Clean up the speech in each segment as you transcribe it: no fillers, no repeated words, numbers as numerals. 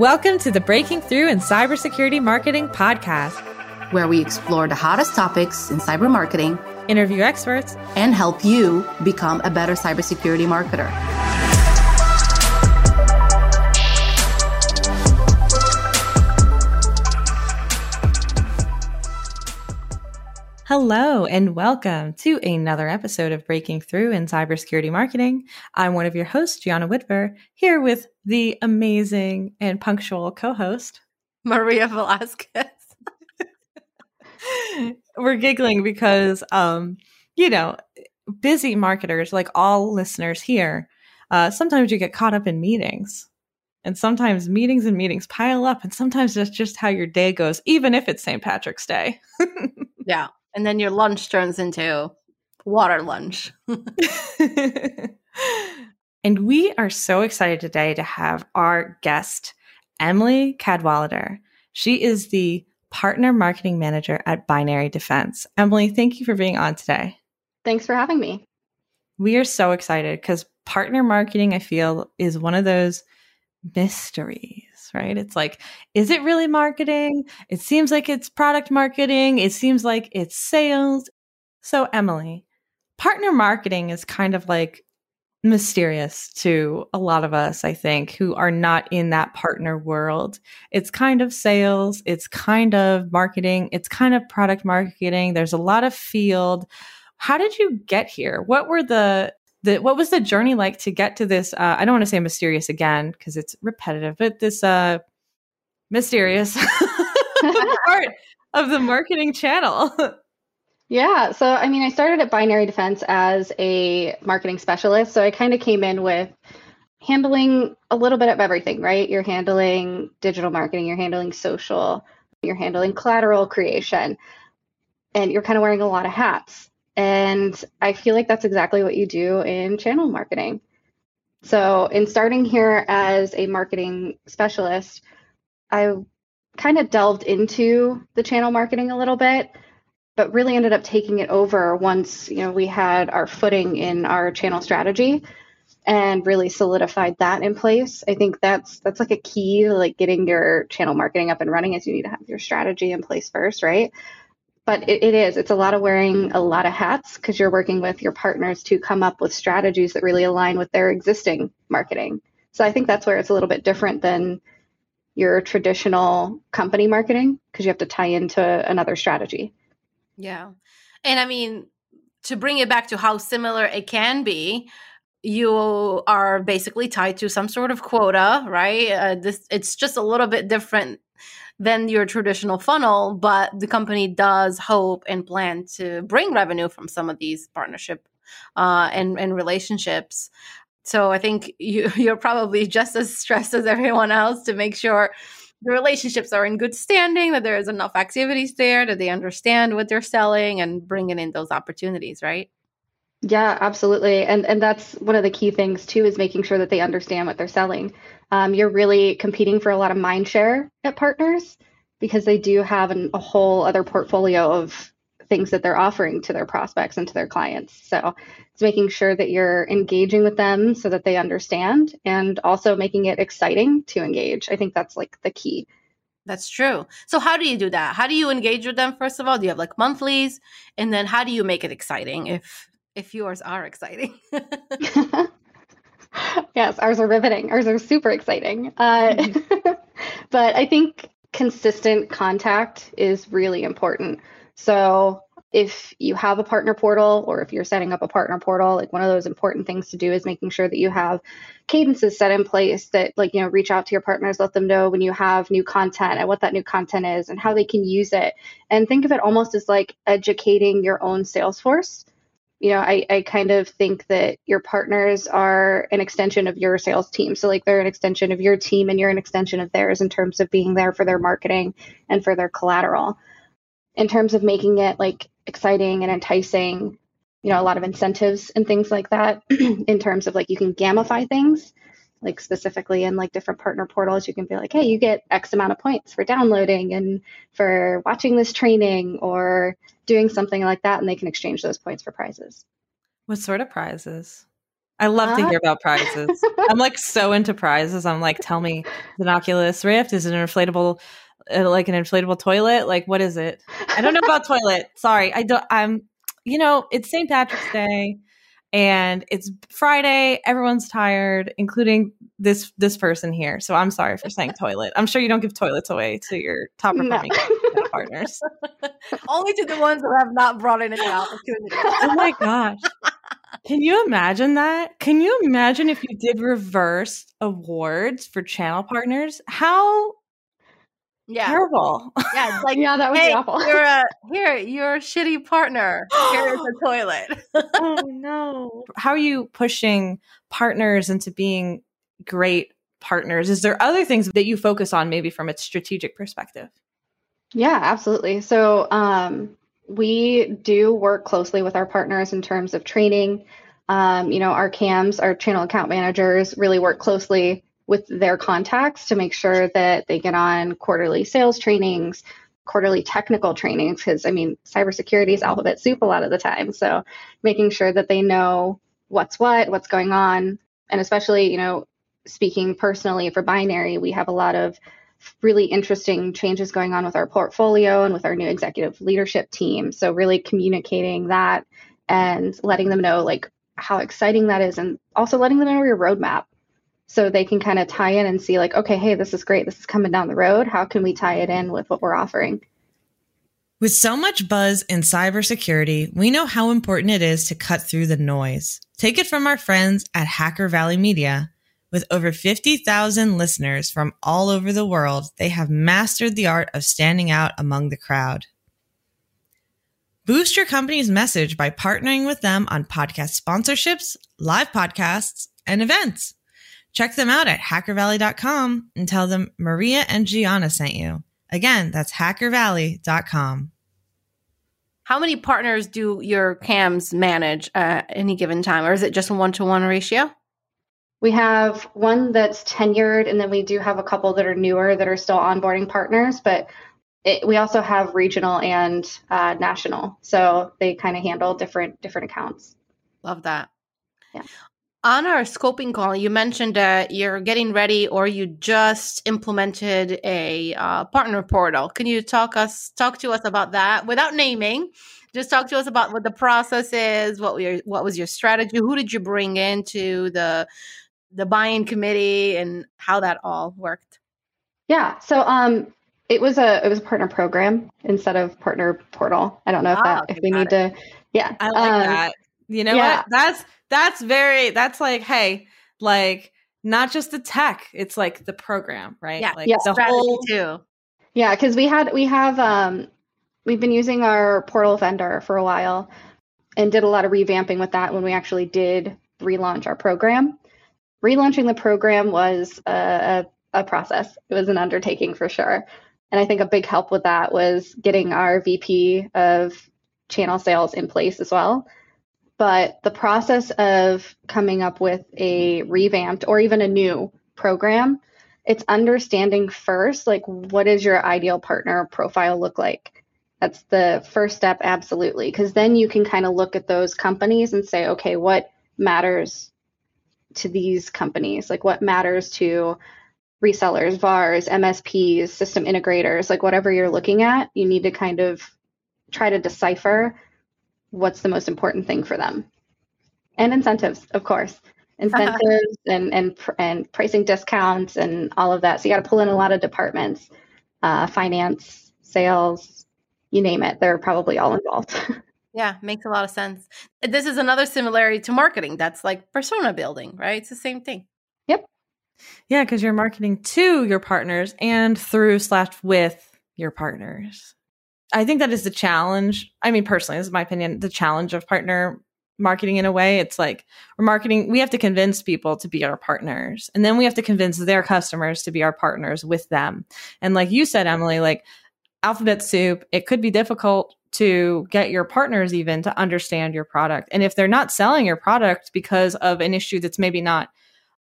Welcome to the Breaking Through in Cybersecurity Marketing podcast, where we explore the hottest topics in cyber marketing, interview experts, and help you become a better cybersecurity marketer. Hello, and welcome to another episode of Breaking Through in Cybersecurity Marketing. I'm one of your hosts, Gianna Whitver, here with the amazing and punctual co-host, Maria Velasquez. We're giggling because, busy marketers, like all listeners here, sometimes you get caught up in meetings. And sometimes meetings and meetings pile up. And sometimes that's just how your day goes, even if it's St. Patrick's Day. Yeah. And then your lunch turns into water lunch. And we are so excited today to have our guest, Emily Cadwallader. She is the Partner Marketing Manager at Binary Defense. Emily, thank you for being on today. Thanks for having me. We are so excited because partner marketing, I feel, is one of those mysteries, right? It's like, is it really marketing? It seems like it's product marketing. It seems like it's sales. So Emily, partner marketing is kind of like mysterious to a lot of us, I think, who are not in that partner world. It's kind of sales. It's kind of marketing. It's kind of product marketing. There's a lot of field. How did you get here? What were what was the journey like to get to this? I don't want to say mysterious again because it's repetitive, but this mysterious part of the marketing channel. Yeah. So, I started at Binary Defense as a marketing specialist. So I kind of came in with handling a little bit of everything, right? You're handling digital marketing, you're handling social, you're handling collateral creation, and you're kind of wearing a lot of hats. And I feel like that's exactly what you do in channel marketing. So in starting here as a marketing specialist, I kind of delved into the channel marketing a little bit, but really ended up taking it over once, we had our footing in our channel strategy and really solidified that in place. I think that's like a key to like getting your channel marketing up and running is you need to have your strategy in place first, right? But it's a lot of wearing a lot of hats because you're working with your partners to come up with strategies that really align with their existing marketing. So I think that's where it's a little bit different than your traditional company marketing because you have to tie into another strategy. Yeah. And to bring it back to how similar it can be, you are basically tied to some sort of quota, right? It's just a little bit different than your traditional funnel, but the company does hope and plan to bring revenue from some of these partnership and relationships. So I think you're probably just as stressed as everyone else to make sure the relationships are in good standing, that there is enough activities there, that they understand what they're selling and bringing in those opportunities, right? Yeah, absolutely. And that's one of the key things too, is making sure that they understand what they're selling. You're really competing for a lot of mind share at partners because they do have a whole other portfolio of things that they're offering to their prospects and to their clients. So it's making sure that you're engaging with them so that they understand and also making it exciting to engage. I think that's like the key. That's true. So how do you do that? How do you engage with them? First of all, do you have like monthlies? And then how do you make it exciting if yours are exciting? Yes, ours are riveting. Ours are super exciting. But I think consistent contact is really important. So if you have a partner portal or if you're setting up a partner portal, like one of those important things to do is making sure that you have cadences set in place that reach out to your partners, let them know when you have new content and what that new content is and how they can use it. And think of it almost as like educating your own sales force. I kind of think that your partners are an extension of your sales team. So like they're an extension of your team and you're an extension of theirs in terms of being there for their marketing and for their collateral. In terms of making it like exciting and enticing, a lot of incentives and things like that in terms of like you can gamify things like specifically in like different partner portals. You can be like, hey, you get X amount of points for downloading and for watching this training or doing something like that. And they can exchange those points for prizes. What sort of prizes? I love to hear about prizes. I'm like so into prizes. I'm like, tell me, an Oculus Rift, is it an inflatable, like an inflatable toilet? Like, what is it? I don't know about toilet. Sorry. I don't, you know, it's St. Patrick's Day and it's Friday. Everyone's tired, including this person here. So I'm sorry for saying toilet. I'm sure you don't give toilets away to your top performing partners. Only to the ones that have not brought in an opportunity. Oh my gosh. Can you imagine that? Can you imagine if you did reverse awards for channel partners? How terrible. Yeah, it's like, that would be awful. You're a shitty partner. Here is a toilet. Oh, no. How are you pushing partners into being great partners? Is there other things that you focus on maybe from a strategic perspective? Yeah, absolutely. So, we do work closely with our partners in terms of training. You know, our CAMs, our channel account managers, really work closely with their contacts to make sure that they get on quarterly sales trainings, quarterly technical trainings, because, I mean, cybersecurity is alphabet soup a lot of the time. So making sure that they know what's going on. And especially, you know, speaking personally for Binary, we have a lot of really interesting changes going on with our portfolio and with our new executive leadership team. So really communicating that and letting them know like how exciting that is, and also letting them know your roadmap so they can kind of tie in and see like, okay, hey, this is great. This is coming down the road. How can we tie it in with what we're offering? With so much buzz in cybersecurity, we know how important it is to cut through the noise. Take it from our friends at Hacker Valley Media. With over 50,000 listeners from all over the world, they have mastered the art of standing out among the crowd. Boost your company's message by partnering with them on podcast sponsorships, live podcasts, and events. Check them out at HackerValley.com and tell them Maria and Gianna sent you. Again, that's HackerValley.com. How many partners do your CAMs manage at any given time, or is it just a one-to-one ratio? We have one that's tenured, and then we do have a couple that are newer that are still onboarding partners, but we also have regional and national. So they kind of handle different accounts. Love that. Yeah. On our scoping call, you mentioned that you're getting ready, or you just implemented a partner portal. Can you talk to us about that without naming? Just talk to us about what the process is, what was your strategy, who did you bring into the buy-in committee, and how that all worked. Yeah. So, it was a partner program instead of partner portal. I don't know if we need to. Yeah. I like that. You know what? That's like, hey, like not just the tech, it's like the program, right? Yeah. Like the whole too. Yeah. Cause we've been using our portal vendor for a while and did a lot of revamping with that when we actually did relaunch our program. Relaunching the program was a process. It was an undertaking for sure. And I think a big help with that was getting our VP of channel sales in place as well. But the process of coming up with a revamped or even a new program, it's understanding first, like, what does your ideal partner profile look like? That's the first step, absolutely, because then you can kind of look at those companies and say, okay, what matters to these companies? Like, what matters to resellers, VARs, MSPs, system integrators, like whatever you're looking at, you need to kind of try to decipher what's the most important thing for them. And incentives, of course. Incentives and pricing discounts and all of that. So you got to pull in a lot of departments, finance, sales, you name it, they're probably all involved. Yeah, makes a lot of sense. This is another similarity to marketing. That's like persona building, right? It's the same thing. Yep. Yeah, because you're marketing to your partners and through/with your partners. I think that is the challenge. I mean, personally, this is my opinion, the challenge of partner marketing in a way. It's like we're marketing, we have to convince people to be our partners. And then we have to convince their customers to be our partners with them. And like you said, Emily, like, alphabet soup, it could be difficult to get your partners even to understand your product. And if they're not selling your product because of an issue that's maybe not,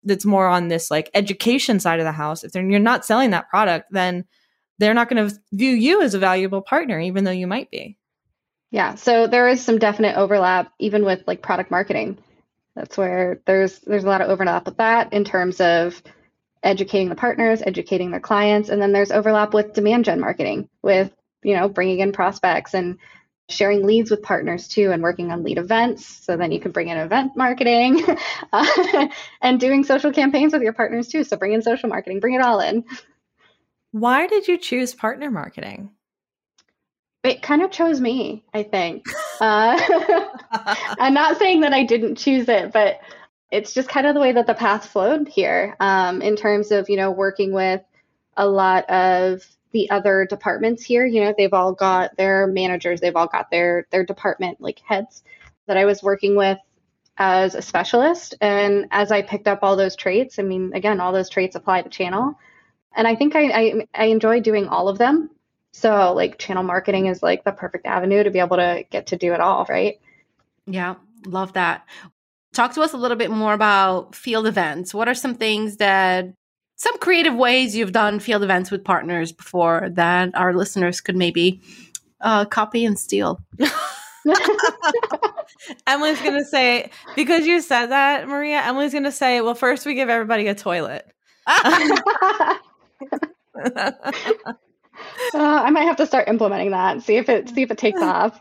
that's more on this like education side of the house, if you're not selling that product, then they're not going to view you as a valuable partner, even though you might be. Yeah. So there is some definite overlap even with like product marketing. That's where there's a lot of overlap with that in terms of educating the partners, educating their clients, and then there's overlap with demand gen marketing with, you know, bringing in prospects and sharing leads with partners too, and working on lead events. So then you can bring in event marketing and doing social campaigns with your partners too. So bring in social marketing, bring it all in. Why did you choose partner marketing? It kind of chose me, I think. I'm not saying that I didn't choose it, but it's just kind of the way that the path flowed here in terms of, you know, working with a lot of the other departments here. You know, they've all got their managers, they've all got their department like heads that I was working with as a specialist. And as I picked up all those traits, I mean, again, all those traits apply to channel. And I think I enjoy doing all of them. So like channel marketing is like the perfect avenue to be able to get to do it all, right? Yeah, love that. Talk to us a little bit more about field events. What are some things that, some creative ways you've done field events with partners before that our listeners could maybe copy and steal? Emily's going to say, because you said that, Maria, Emily's going to say, well, first we give everybody a toilet. I might have to start implementing that and see if it takes off.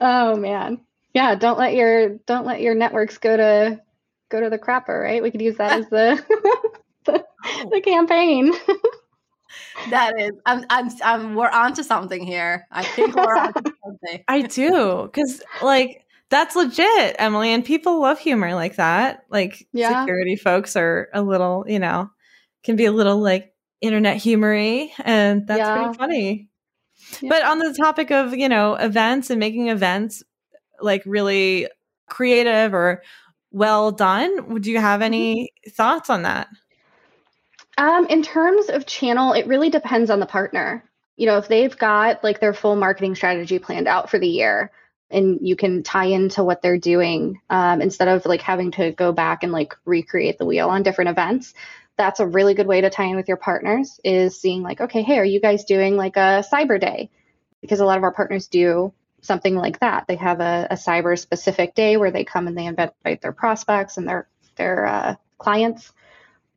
Oh man. Yeah. Don't let your networks go to the crapper, right? We could use that as the the campaign. That is, we're onto something here. I think we're onto something. I do. 'Cause like, that's legit, Emily. And people love humor like that. Like yeah. Security folks are a little, you know, can be a little like internet humory, and that's pretty funny. Yeah. But on the topic of, you know, events and making events like really creative or well done, would you have any thoughts on that? In terms of channel, it really depends on the partner. You know, if they've got like their full marketing strategy planned out for the year, and you can tie into what they're doing instead of like having to go back and like recreate the wheel on different events. That's a really good way to tie in with your partners, is seeing like, okay, hey, are you guys doing like a cyber day? Because a lot of our partners do something like that. They have a cyber specific day where they come and they invite their prospects and their clients.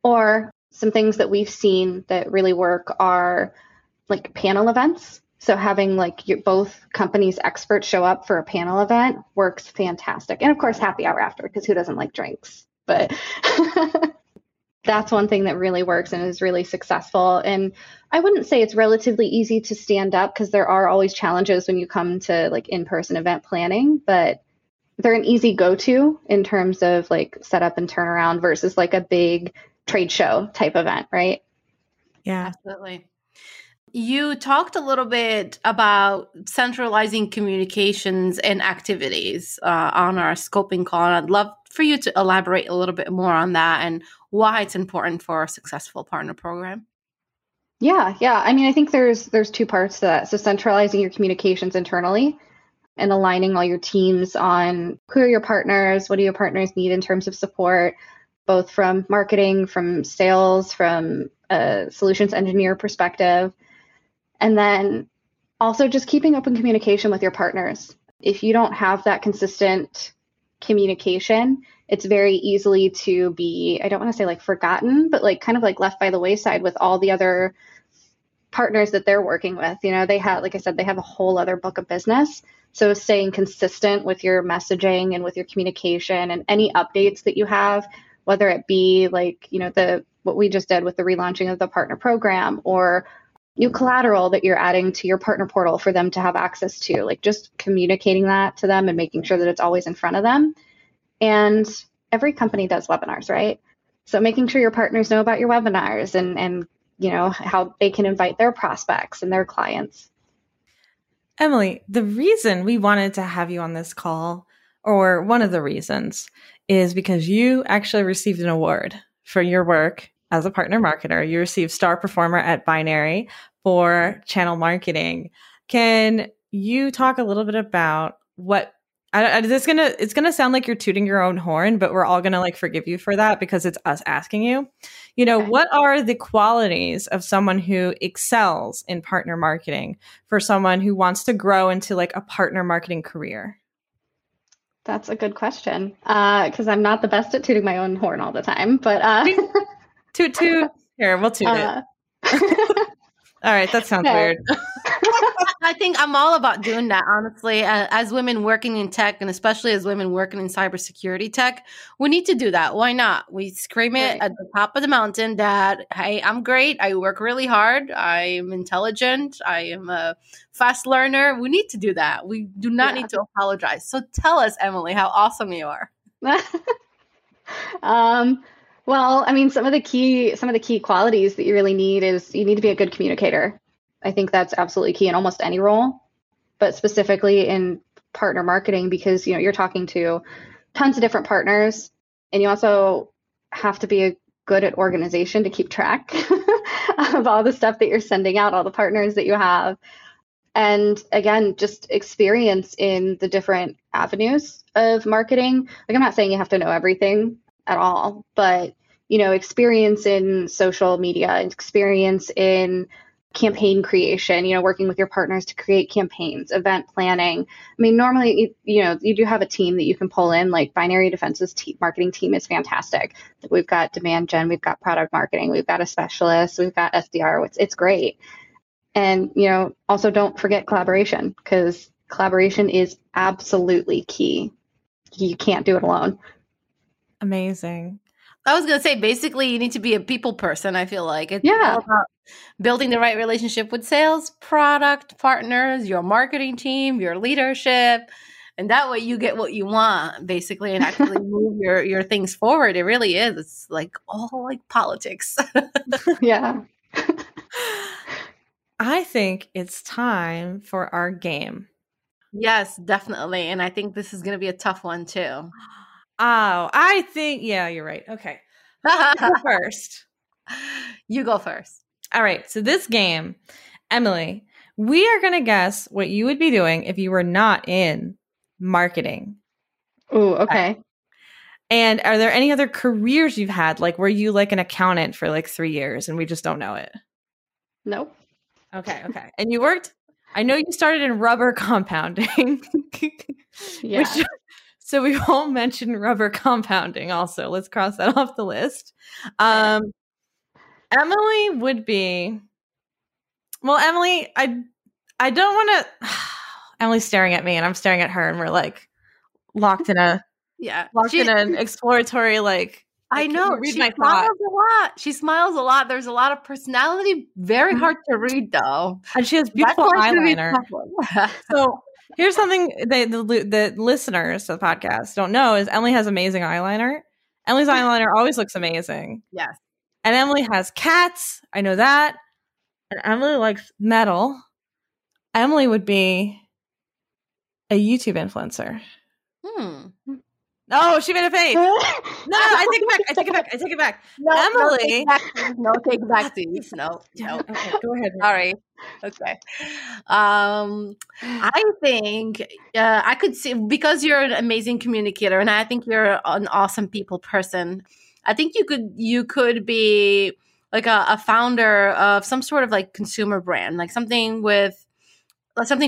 Or some things that we've seen that really work are like panel events. So having like both companies' experts show up for a panel event works fantastic. And of course, happy hour after, because who doesn't like drinks? But that's one thing that really works and is really successful. And I wouldn't say it's relatively easy to stand up, because there are always challenges when you come to like in-person event planning, but they're an easy go-to in terms of like setup and turnaround versus like a big trade show type event, right? Yeah, absolutely. You talked a little bit about centralizing communications and activities on our scoping call. And I'd love for you to elaborate a little bit more on that and why it's important for a successful partner program. Yeah. I mean, I think there's two parts to that. So centralizing your communications internally and aligning all your teams on who are your partners, what do your partners need in terms of support, both from marketing, from sales, from a solutions engineer perspective. And then also just keeping open communication with your partners. If you don't have that consistent communication, it's very easily to be, I don't want to say like forgotten, but like kind of like left by the wayside with all the other partners that they're working with. You know, they have, like I said, they have a whole other book of business. So staying consistent with your messaging and with your communication and any updates that you have, whether it be like, you know, what we just did with the relaunching of the partner program, or new collateral that you're adding to your partner portal for them to have access to, like just communicating that to them and making sure that it's always in front of them. And every company does webinars, right? So making sure your partners know about your webinars and you know, how they can invite their prospects and their clients. Emily, the reason we wanted to have you on this call, or one of the reasons, is because you actually received an award for your work as a partner marketer. You received Star Performer at Binary for channel marketing. Can you talk a little bit about what? It's gonna sound like you're tooting your own horn, but we're all gonna like forgive you for that because it's us asking you. You know, what are the qualities of someone who excels in partner marketing for someone who wants to grow into like a partner marketing career? That's a good question, because I'm not the best at tooting my own horn all the time. But toot. Here, we'll toot it. All right, that sounds weird. I think I'm all about doing that, honestly. As women working in tech, and especially as women working in cybersecurity tech, we need to do that. Why not? We scream it at the top of the mountain that, hey, I'm great. I work really hard. I am intelligent. I am a fast learner. We need to do that. We do not need to apologize. So tell us, Emily, how awesome you are. Well, I mean, some of the key qualities that you really need is you need to be a good communicator. I think that's absolutely key in almost any role, but specifically in partner marketing, because, you know, you're talking to tons of different partners, and you also have to be good at organization to keep track of all the stuff that you're sending out, all the partners that you have. And again, just experience in the different avenues of marketing. Like, I'm not saying you have to know everything at all, but, you know, experience in social media, experience in campaign creation, you know, working with your partners to create campaigns, event planning. I mean, normally, you know, you do have a team that you can pull in, like Binary Defense's marketing team is fantastic. We've got demand gen, we've got product marketing, we've got a specialist, we've got SDR. It's great. And, you know, also don't forget collaboration, because collaboration is absolutely key. You can't do it alone. Amazing. I was going to say, basically, you need to be a people person, I feel like. It's all about building the right relationship with sales, product, partners, your marketing team, your leadership. And that way you get what you want, basically, and actually move your things forward. It really is. It's like all like politics. Yeah. I think it's time for our game. Yes, definitely. And I think this is going to be a tough one, too. Oh, I think, yeah, you're right. Okay. You go first. All right. So this game, Emily, we are going to guess what you would be doing if you were not in marketing. Oh, okay. And are there any other careers you've had? Like, were you like an accountant for like 3 years and we just don't know it? Nope. Okay. And you worked, I know you started in rubber compounding. Yeah. So we won't mention rubber compounding also. Let's cross that off the list. Emily would be... Well, Emily, I don't want to... Emily's staring at me and I'm staring at her and we're like locked in a... Yeah. Locked in an exploratory like... I know. Read she my smiles thought. A lot. She smiles a lot. There's a lot of personality. Very hard to read though. And she has beautiful eyeliner. So... Here's something that the listeners to the podcast don't know is Emily has amazing eyeliner. Emily's eyeliner always looks amazing. Yes. And Emily has cats. I know that. And Emily likes metal. Emily would be a YouTube influencer. Oh, she made a face. No, I take it back. Emily. No, take back these. No. Okay, go ahead. Sorry. Okay. I think I could see, because you're an amazing communicator and I think you're an awesome people person, I think you could be like a founder of some sort of like consumer brand, like something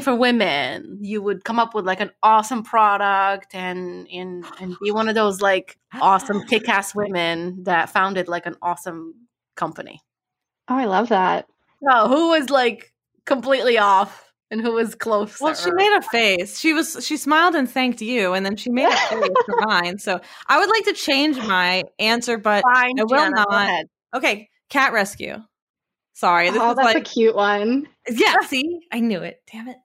for women. You would come up with like an awesome product and be one of those like awesome kick-ass women that founded like an awesome company. Oh, I love that. No, who was like completely off and who was close? Well, she made a face. She smiled and thanked you, and then she made a face for mine. So I would like to change my answer, but fine, I will Gianna, not. Go ahead. Okay, cat rescue. Sorry, this is that's like a cute one. Yeah, see, I knew it. Damn it!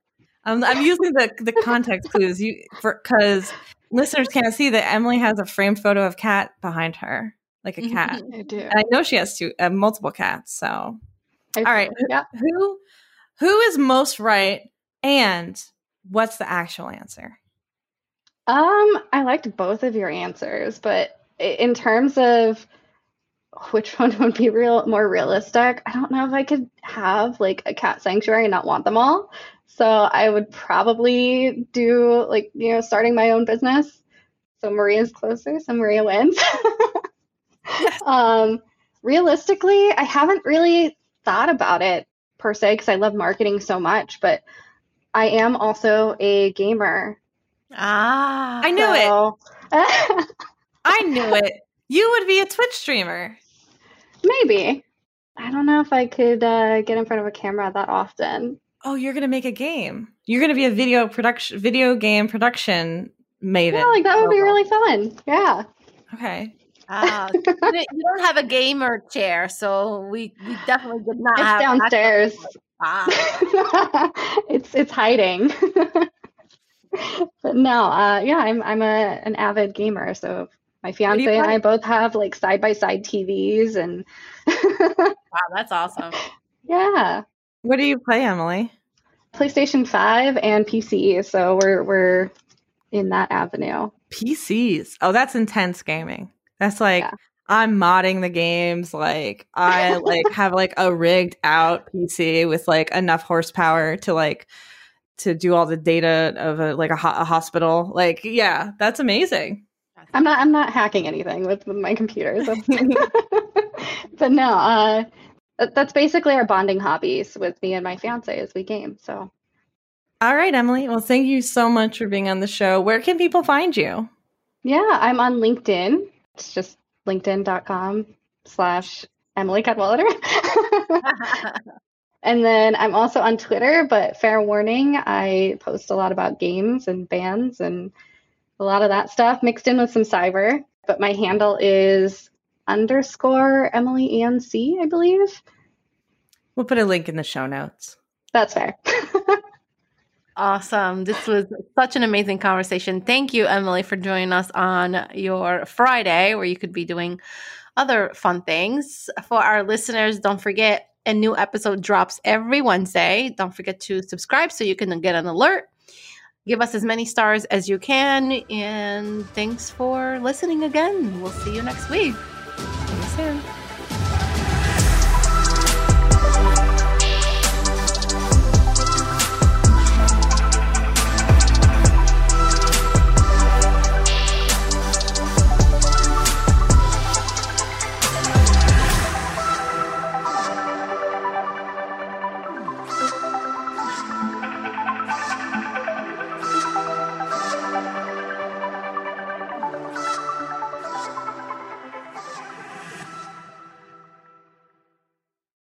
I'm using the context clues because listeners can't see that Emily has a framed photo of cat behind her, like a cat. I do. And I know she has multiple cats. So, all right, yeah. Who is most right, and what's the actual answer? I liked both of your answers, but in terms of which one would be more realistic? I don't know if I could have like a cat sanctuary and not want them all. So I would probably do like, you know, starting my own business. So Maria's closer, so Maria wins. Realistically, I haven't really thought about it per se because I love marketing so much, but I am also a gamer. Ah, I knew it. I knew it. You would be a Twitch streamer. Maybe. I don't know if I could get in front of a camera that often. Oh, you're going to make a game. You're going to be a video game production maven. Yeah, like that would be really fun. Yeah. Okay. You don't have a gamer chair, so we definitely did not. It's downstairs. It's hiding. But no, I'm an avid gamer. So my fiance and I both have like side by side TVs, and wow, that's awesome. Yeah. What do you play, Emily? PlayStation 5 and PC. So we're in that avenue. PCs. Oh, that's intense gaming. That's like, yeah. I'm modding the games. Like I like have like a rigged out PC with like enough horsepower to do all the data of a hospital. Like, yeah, that's amazing. I'm not hacking anything with my computers. But no, that's basically our bonding hobbies with me and my fiance as we game. So. All right, Emily. Well, thank you so much for being on the show. Where can people find you? Yeah, I'm on LinkedIn. It's just linkedin.com/Emily Cadwallader. And then I'm also on Twitter, but fair warning, I post a lot about games and bands and a lot of that stuff mixed in with some cyber. But my handle is _EmilyAnnC, I believe. We'll put a link in the show notes. That's fair. Awesome. This was such an amazing conversation. Thank you, Emily, for joining us on your Friday, where you could be doing other fun things. For our listeners, don't forget, a new episode drops every Wednesday. Don't forget to subscribe so you can get an alert. Give us as many stars as you can. And thanks for listening again. We'll see you next week. See you soon.